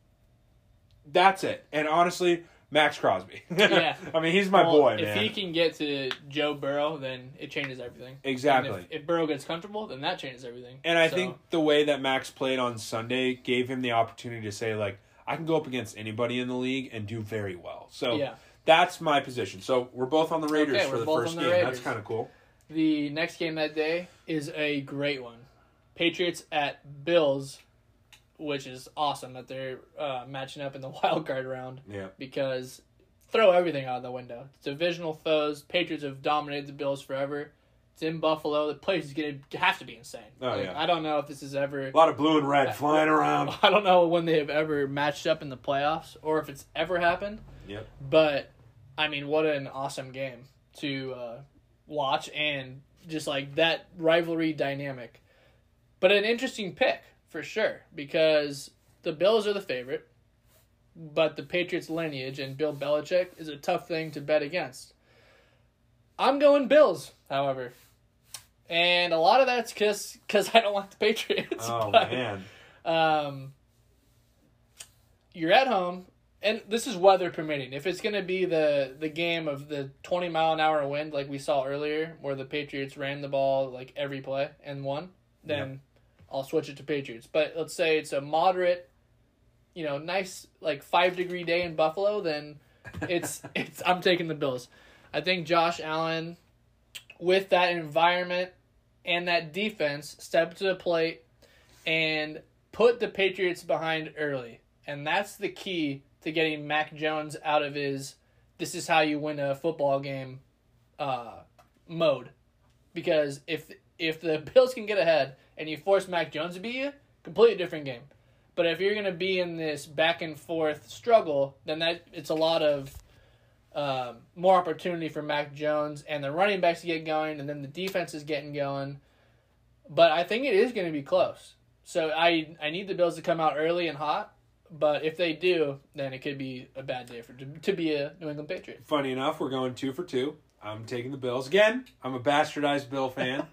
that's it. And honestly, Maxx Crosby. Yeah. I mean, he's my boy, man. If he can get to Joe Burrow, then it changes everything. Exactly. And if Burrow gets comfortable, then that changes everything. And I think the way that Max played on Sunday gave him the opportunity to say, like, I can go up against anybody in the league and do very well. So that's my position. So we're both on the Raiders for the first game. Raiders. That's kind of cool. The next game that day is a great one. Patriots at Bills. Which is awesome that they're matching up in the wild card round. Yeah. Because throw everything out of the window. It's divisional foes. Patriots have dominated the Bills forever. It's in Buffalo. The place is going to have to be insane. I don't know if this is ever... A lot of blue and red flying around. I don't know when they have ever matched up in the playoffs or if it's ever happened. Yep. But, I mean, what an awesome game to watch and just like that rivalry dynamic. But an interesting pick. For sure, because the Bills are the favorite, but the Patriots' lineage and Bill Belichick is a tough thing to bet against. I'm going Bills, however. And a lot of that's because I don't like the Patriots. Oh, but, man. You're at home, and this is weather permitting. If it's going to be the game of the 20-mile-an-hour wind like we saw earlier, where the Patriots ran the ball like every play and won, then I'll switch it to Patriots. But let's say it's a moderate, you know, nice like 5-degree day in Buffalo, then it's I'm taking the Bills. I think Josh Allen, with that environment and that defense, stepped to the plate and put the Patriots behind early. And that's the key to getting Mac Jones out of his "this is how you win a football game" mode. Because if the Bills can get ahead and you force Mac Jones to beat you, completely different game. But if you're going to be in this back-and-forth struggle, then that it's a lot of more opportunity for Mac Jones and the running backs to get going, and then the defense is getting going. But I think it is going to be close. So I need the Bills to come out early and hot. But if they do, then it could be a bad day to be a New England Patriot. Funny enough, we're going 2 for 2. I'm taking the Bills. Again, I'm a bastardized Bill fan.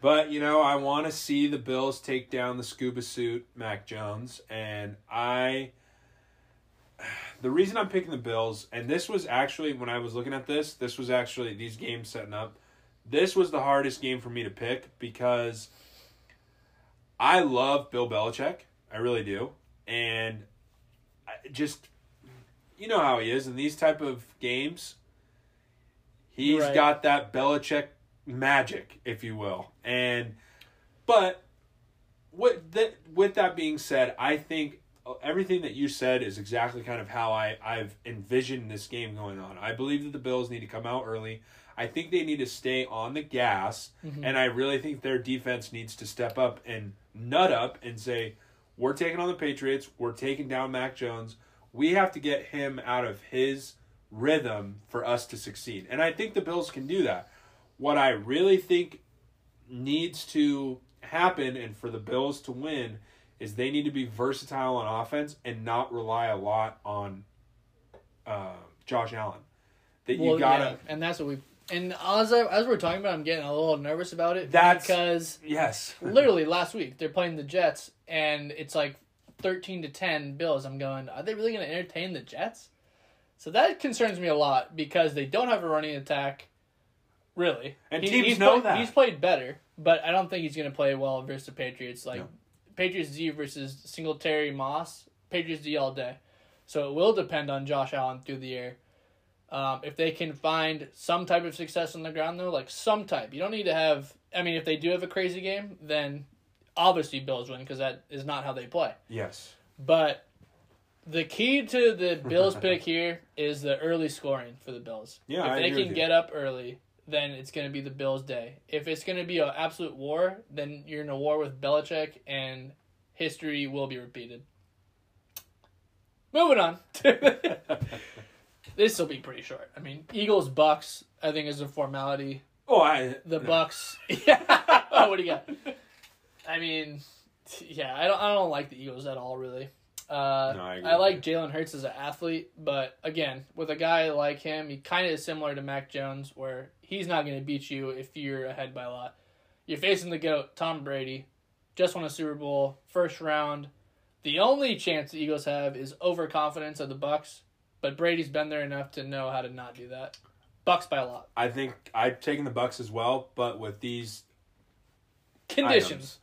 But, you know, I want to see the Bills take down the scuba suit Mac Jones. And the reason I'm picking the Bills, and this was actually, when I was looking at this, this was actually, these games setting up, this was the hardest game for me to pick because I love Bill Belichick. I really do. And I just, you know how he is in these type of games. He's right. Got that Belichick magic, if you will. And but with that being said, I think everything that you said is exactly kind of how I've envisioned this game going on. I believe that the Bills need to come out early. I think they need to stay on the gas. Mm-hmm. And I really think their defense needs to step up and nut up and say, we're taking on the Patriots. We're taking down Mac Jones. We have to get him out of his rhythm for us to succeed. And I think the Bills can do that. What I really think needs to happen and for the Bills to win is they need to be versatile on offense and not rely a lot on Josh Allen. That you gotta, and that's what we. And as we're talking about, I'm getting a little nervous about it. That's because yes, literally last week they're playing the Jets and it's like 13-10 Bills. I'm going, are they really going to entertain the Jets? So that concerns me a lot because they don't have a running attack. Really. And teams know that. He's played better, but I don't think he's going to play well versus the Patriots. Like, no. Patriots D versus Singletary, Moss, Patriots D all day. So it will depend on Josh Allen through the air. If they can find some type of success on the ground, though, like some type. You don't need to have... I mean, if they do have a crazy game, then obviously Bills win because that is not how they play. Yes. But the key to the Bills pick here is the early scoring for the Bills. Yeah, if they can get up early, then it's going to be the Bills' day. If it's going to be an absolute war, then you're in a war with Belichick, and history will be repeated. Moving on. This will be pretty short. I mean, Eagles, Bucks, I think is a formality. Bucks. Yeah. What do you got? I mean, yeah, I don't like the Eagles at all, really. No, I like Jalen Hurts as an athlete, but again, with a guy like him, he kind of is similar to Mac Jones, where he's not going to beat you if you're ahead by a lot. You're facing the GOAT, Tom Brady, just won a Super Bowl, first round. The only chance the Eagles have is overconfidence of the Bucks, but Brady's been there enough to know how to not do that. Bucks by a lot. I think I've taken the Bucks as well, but with these conditions,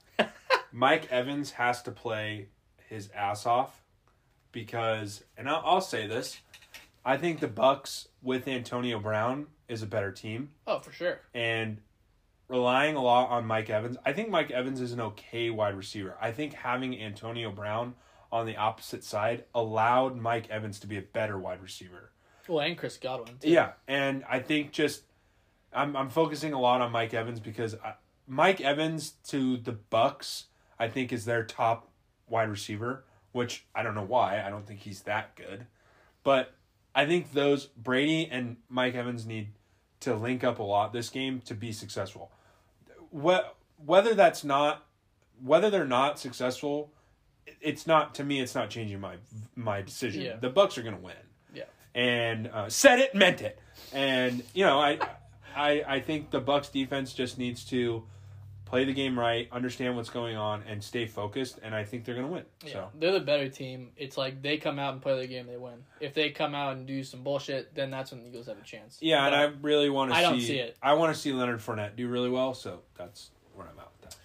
Mike Evans has to play his ass off because, and I'll say this, I think the Bucks with Antonio Brown is a better team. Oh, for sure. And relying a lot on Mike Evans, I think Mike Evans is an okay wide receiver. I think having Antonio Brown on the opposite side allowed Mike Evans to be a better wide receiver. Well, and Chris Godwin, too. Yeah, and I think just I'm focusing a lot on Mike Evans because Mike Evans to the Bucks, I think, is their top wide receiver, which I don't know why. I don't think he's that good. But I think those Brady and Mike Evans need to link up a lot this game to be successful. Whether they're not successful, it's not, to me, it's not changing my decision. Yeah. The Bucks are going to win. Yeah. And said it, meant it. And, you know, I think the Bucks defense just needs to play the game right, understand what's going on, and stay focused, and I think they're going to win. Yeah, so. They're the better team. It's like they come out and play the game, they win. If they come out and do some bullshit, then that's when the Eagles have a chance. Yeah, but and I really want to see... I don't see it. I want to see Leonard Fournette do really well, so that's where I'm at with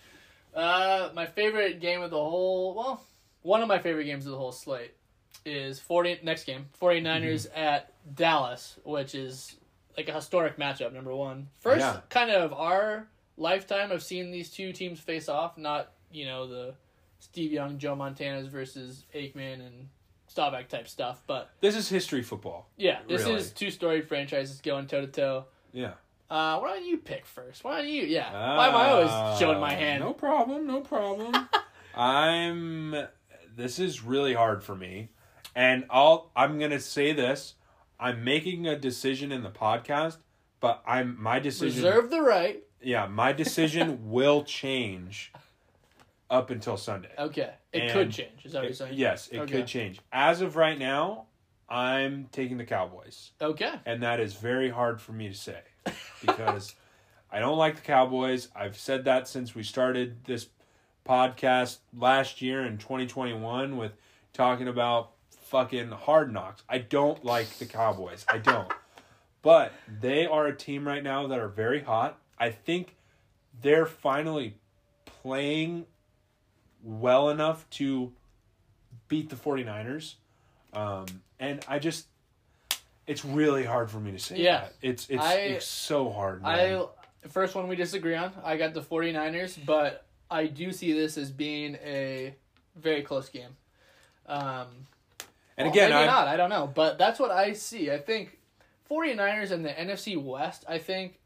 that. My favorite game of the whole... Well, one of my favorite games of the whole slate is... next game, 49ers at Dallas, which is like a historic matchup, number one. First kind of our... lifetime I've seen these two teams face off, not, you know, the Steve Young, Joe Montana's versus Aikman and Staubach type stuff, but this is history football. Yeah, this really. Is two storied franchises going toe to toe. Yeah. Why don't you pick first? Why don't you? Yeah. Why am I always showing my hand? No problem. No problem. This is really hard for me, and I'm gonna say this. I'm making a decision in the podcast, but my decision. Reserve the right. Yeah, my decision will change up until Sunday. Okay. It could change, is that what you're saying? Yes, it could change. As of right now, I'm taking the Cowboys. Okay. And that is very hard for me to say because I don't like the Cowboys. I've said that since we started this podcast last year in 2021 with talking about fucking Hard Knocks. I don't like the Cowboys. I don't. But they are a team right now that are very hot. I think they're finally playing well enough to beat the 49ers. And I just... It's really hard for me to say that. It's so hard, man. First one we disagree on. I got the 49ers, but I do see this as being a very close game. And again, maybe not. I don't know. But that's what I see. I think 49ers and the NFC West, I think...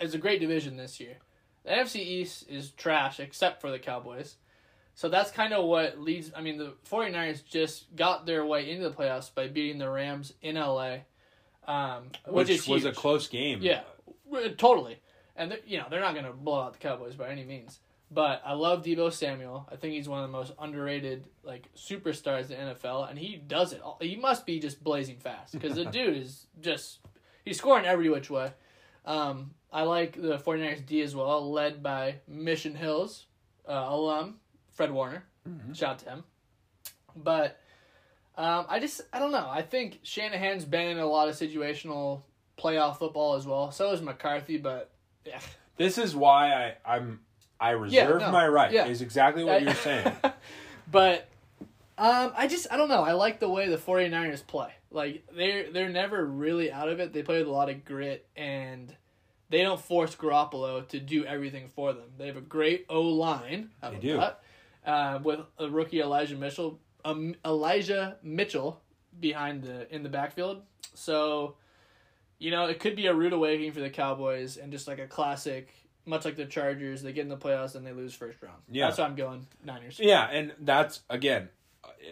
it's a great division this year. The NFC East is trash except for the Cowboys. So that's kind of what leads... I mean, the 49ers just got their way into the playoffs by beating the Rams in L.A., which is huge. Was a close game. Yeah, totally. And, they're not going to blow out the Cowboys by any means. But I love Deebo Samuel. I think he's one of the most underrated superstars in the NFL, and he does it all. He must be just blazing fast because the dude is just... He's scoring every which way. I like the 49ers D as well, led by Mission Hills alum, Fred Warner. Mm-hmm. Shout out to him. But I don't know. I think Shanahan's been in a lot of situational playoff football as well. So is McCarthy, but yeah. This is why I reserve my right, is exactly what you're saying. But I don't know. I like the way the 49ers play. They're never really out of it. They play with a lot of grit, and they don't force Garoppolo to do everything for them. They have a great O-line. They do. With a rookie Elijah Mitchell in the backfield. So, it could be a rude awakening for the Cowboys and just a classic, much like the Chargers, they get in the playoffs and they lose first round. Yeah. That's why I'm going Niners. Yeah, and that's, again...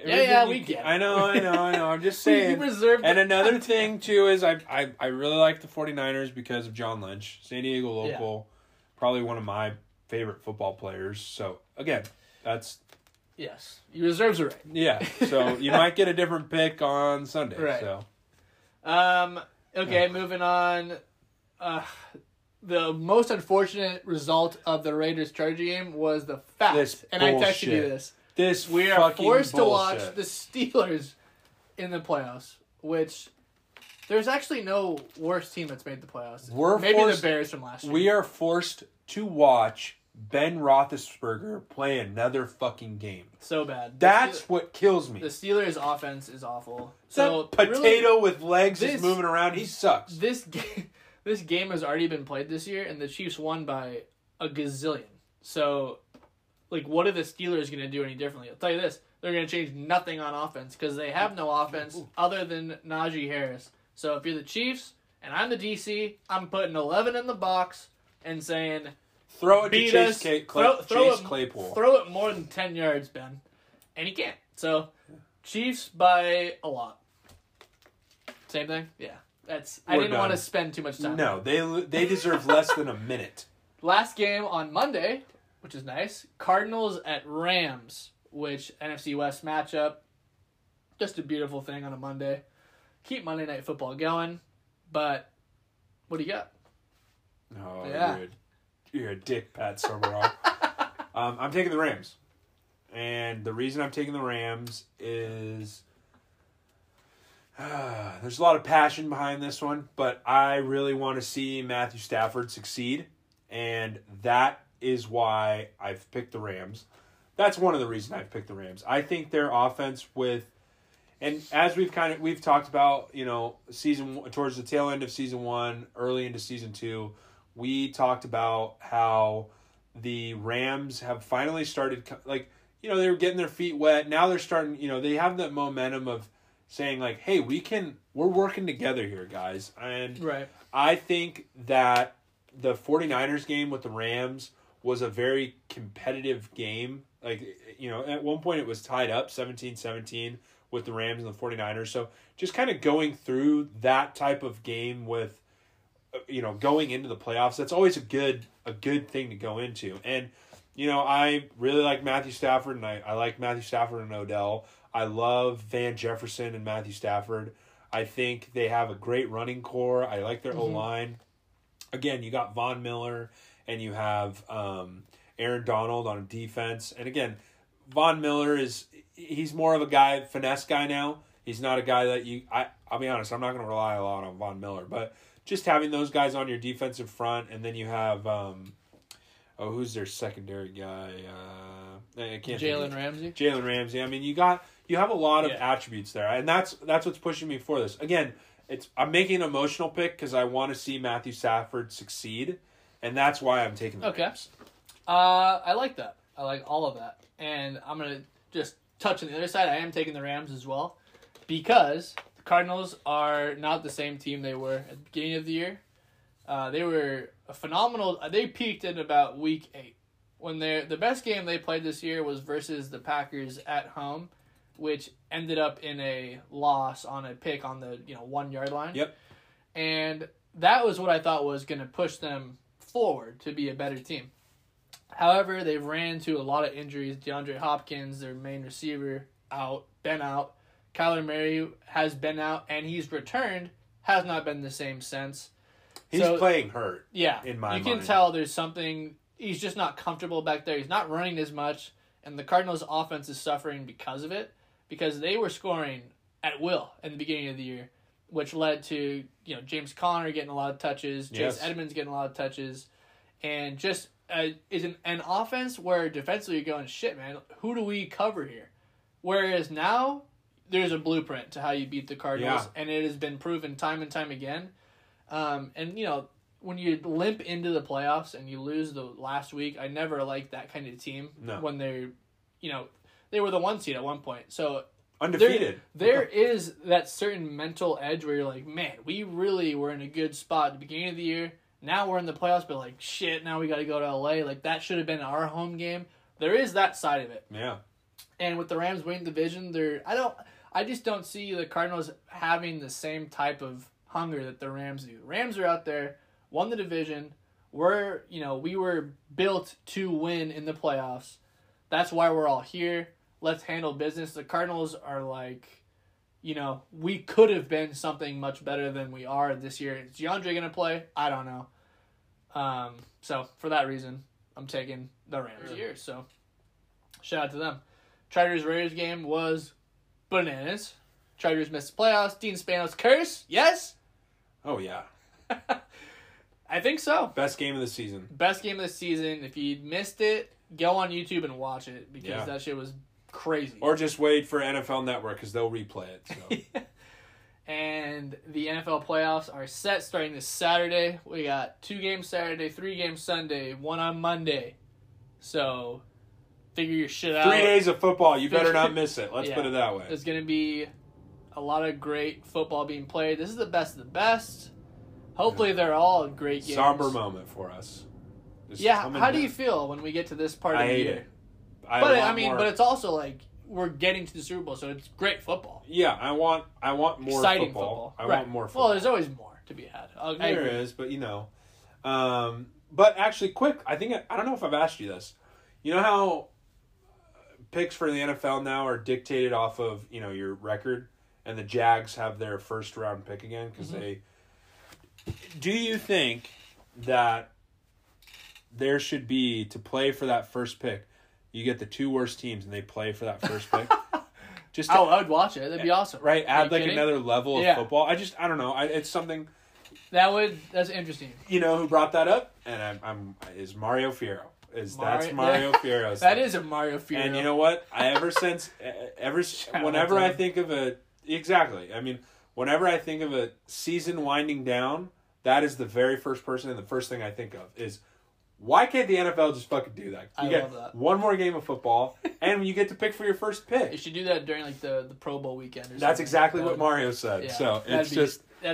we get it. I know. I'm just saying. And another thing, too, is I really like the 49ers because of John Lynch, San Diego local, probably one of my favorite football players. So, again, that's... Yes. You reserves are right. Yeah. So, you might get a different pick on Sunday. Right. So. Okay, moving on. The most unfortunate result of the Raiders-Charger game was the fact. And bullshit. I texted you this. We are forced to watch the Steelers in the playoffs, which there's actually no worse team that's made the playoffs. Maybe the Bears from last year. We are forced to watch Ben Roethlisberger play another fucking game. So bad. That's what kills me. The Steelers' offense is awful. So potato with legs is moving around. He sucks. This game has already been played this year, and the Chiefs won by a gazillion. So... what are the Steelers going to do any differently? I'll tell you this. They're going to change nothing on offense because they have no offense other than Najee Harris. So if you're the Chiefs and I'm the DC, I'm putting 11 in the box and saying, throw it to Chase Claypool. Throw it more than 10 yards, Ben. And he can't. So Chiefs by a lot. Same thing? Yeah. I didn't want to spend too much time. No, they deserve less than a minute. Last game on Monday... which is nice. Cardinals at Rams, which NFC West matchup. Just a beautiful thing on a Monday. Keep Monday Night Football going, but what do you got? Oh, yeah. Dude. You're a dick, Pat Summerall. I'm taking the Rams. And the reason I'm taking the Rams is... there's a lot of passion behind this one, but I really want to see Matthew Stafford succeed. And that is why I've picked the Rams. That's one of the reasons I've picked the Rams. I think their offense with... And as we've talked about, you know, towards the tail end of season one, early into season two, we talked about how the Rams have finally started, like, you know, they were getting their feet wet. Now they're starting, you know, they have that momentum of saying, like, hey, we're working together here, guys. And right. I think that the 49ers game with the Rams was a very competitive game. Like, you know, at one point it was tied up 17-17 with the Rams and the 49ers. So just kind of going through that type of game with, you know, going into the playoffs, that's always a good thing to go into. And, you know, I really like Matthew Stafford, and I like Matthew Stafford and Odell. I love Van Jefferson and Matthew Stafford. I think they have a great running core. I like their O-line. Again, you got Von Miller, and you have Aaron Donald on defense. And again, Von Miller he's more of a guy, finesse guy now. He's not a guy that I'll be honest, I'm not going to rely a lot on Von Miller, but just having those guys on your defensive front, and then you have, who's their secondary guy? Jalen Ramsey. Jalen Ramsey. I mean, you have a lot of attributes there, and that's what's pushing me for this. Again, I'm making an emotional pick because I want to see Matthew Stafford succeed, and that's why I'm taking the Rams. I like that. I like all of that, and I'm gonna just touch on the other side. I am taking the Rams as well because Cardinals are not the same team they were at the beginning of the year. They were a phenomenal. They peaked in about week 8 when the best game they played this year was versus the Packers at home, which ended up in a loss on a pick on the 1 yard line. Yep, and that was what I thought was going to push them forward to be a better team. However, they've ran into a lot of injuries. DeAndre Hopkins, their main receiver, out. Ben out. Kyler Murray has been out, and he's returned, has not been the same since. He's playing hurt. Yeah. In my mind. You can tell there's something. He's just not comfortable back there. He's not running as much, and the Cardinals' offense is suffering because of it, because they were scoring at will in the beginning of the year, which led to, James Conner getting a lot of touches, Chase Edmonds getting a lot of touches, and just is an offense where defensively you're going, shit, man, who do we cover here? Whereas now... there's a blueprint to how you beat the Cardinals, and it has been proven time and time again. When you limp into the playoffs and you lose the last week, I never liked that kind of team. No. When they're, they were the 1 seed at one point. So undefeated. There is that certain mental edge where you're like, man, we really were in a good spot at the beginning of the year. Now we're in the playoffs, but like, shit, now we got to go to L.A. Like, that should have been our home game. There is that side of it. Yeah. And with the Rams winning the division, I just don't see the Cardinals having the same type of hunger that the Rams do. Rams are out there, won the division. We were built to win in the playoffs. That's why we're all here. Let's handle business. The Cardinals are like, we could have been something much better than we are this year. Is DeAndre going to play? I don't know. So for that reason, I'm taking the Rams here. So shout out to them. Chargers Raiders game was bananas. Chargers missed the playoffs. Dean Spanos curse. Yes? Oh, yeah. I think so. Best game of the season. If you missed it, go on YouTube and watch it because that shit was crazy. Or just wait for NFL Network because they'll replay it. So. And the NFL playoffs are set starting this Saturday. We got 2 games Saturday, 3 games Sunday, 1 on Monday. So... figure your shit out. 3 days of football. You better not miss it. Let's put it that way. There's going to be a lot of great football being played. This is the best of the best. Hopefully they're all great games. Somber moment for us. Just how do you feel when we get to this part of the year? I hate it. But it's also like we're getting to the Super Bowl, so it's great football. Yeah, I want more exciting football. I want more football. Well, there's always more to be had. There is, but but actually quick, I think I don't know if I've asked you this. You know how picks for the NFL now are dictated off of, your record, and the Jags have their first round pick again because they... Do you think that there should be, to play for that first pick, you get the two worst teams and they play for that first pick. Just I would watch it. That'd be awesome. Right? Add like another level of football. I don't know. It's something. That's interesting. You know who brought that up? And is Mario Fierro. That's Mario Fierro's. That is a Mario Fierro. And you know what? Whenever I think of a season winding down, that is the very first person and the first thing I think of is, why can't the NFL just fucking do that? Love that. One more game of football, and you get to pick for your first pick. You should do that during like the Pro Bowl weekend or something. That's exactly what Mario said. Yeah, so that's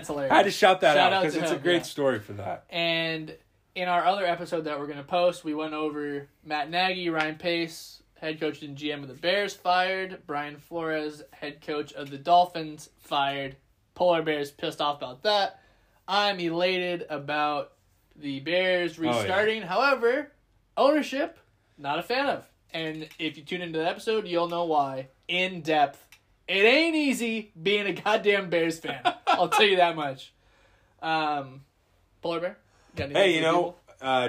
hilarious. I had to shout that out because it's a great story for that. And in our other episode that we're going to post, we went over Matt Nagy, Ryan Pace, head coach and GM of the Bears, fired. Brian Flores, head coach of the Dolphins, fired. Polar Bear's pissed off about that. I'm elated about the Bears restarting. Oh, yeah. However, ownership, not a fan of. And if you tune into the episode, you'll know why. In depth. It ain't easy being a goddamn Bears fan. I'll tell you that much. Polar Bear? Hey,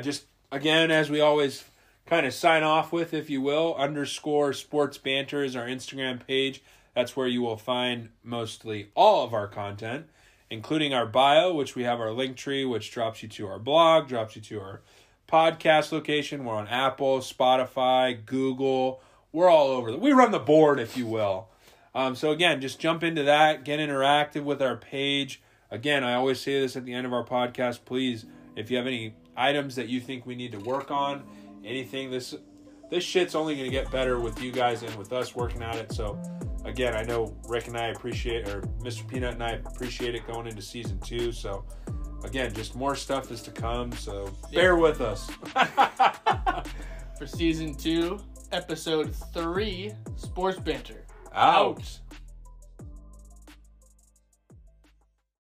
just again, as we always kind of sign off with, if you will, _sports banter is our Instagram page. That's where you will find mostly all of our content, including our bio, which we have our link tree, which drops you to our blog, drops you to our podcast location. We're on Apple, Spotify, Google. We're all over. We run the board, if you will. So again, just jump into that, get interactive with our page. Again, I always say this at the end of our podcast, please, if you have any items that you think we need to work on, anything, this shit's only going to get better with you guys and with us working at it. So again, I know Rick and I appreciate, or Mr. Peanut and I appreciate it going into season 2. So, again, just more stuff is to come. So, bear with us. For season 2, episode 3, Sports Banter. Out.